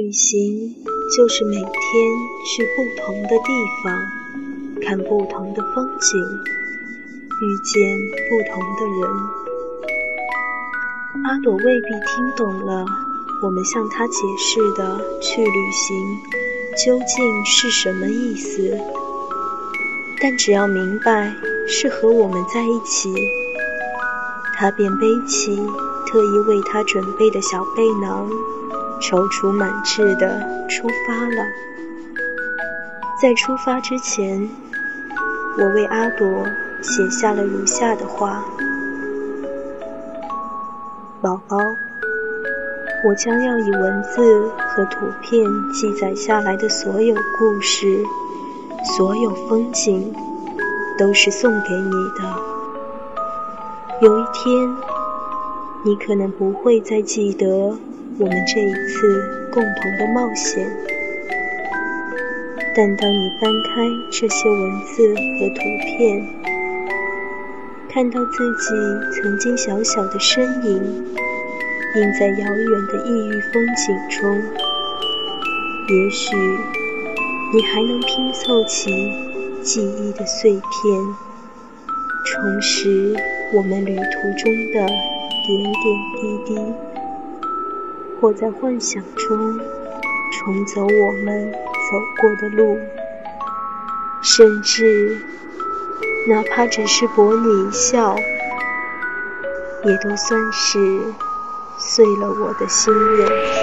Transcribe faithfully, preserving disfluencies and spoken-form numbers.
旅行就是每天去不同的地方，看不同的风景，遇见不同的人。阿朵未必听懂了我们向他解释的去旅行究竟是什么意思，但只要明白是和我们在一起，他便背起特意为他准备的小背囊，踌躇满志地出发了。在出发之前，我为阿朵写下了如下的话：宝宝，我将要以文字和图片记载下来的所有故事，所有风景，都是送给你的。有一天，你可能不会再记得我们这一次共同的冒险，但当你翻开这些文字和图片，看到自己曾经小小的身影映在遥远的异域风景中，也许你还能拼凑起记忆的碎片，重拾我们旅途中的点点滴滴，或在幻想中重走我们走过的路，甚至哪怕只是博你一笑，也都算是碎了我的心愿。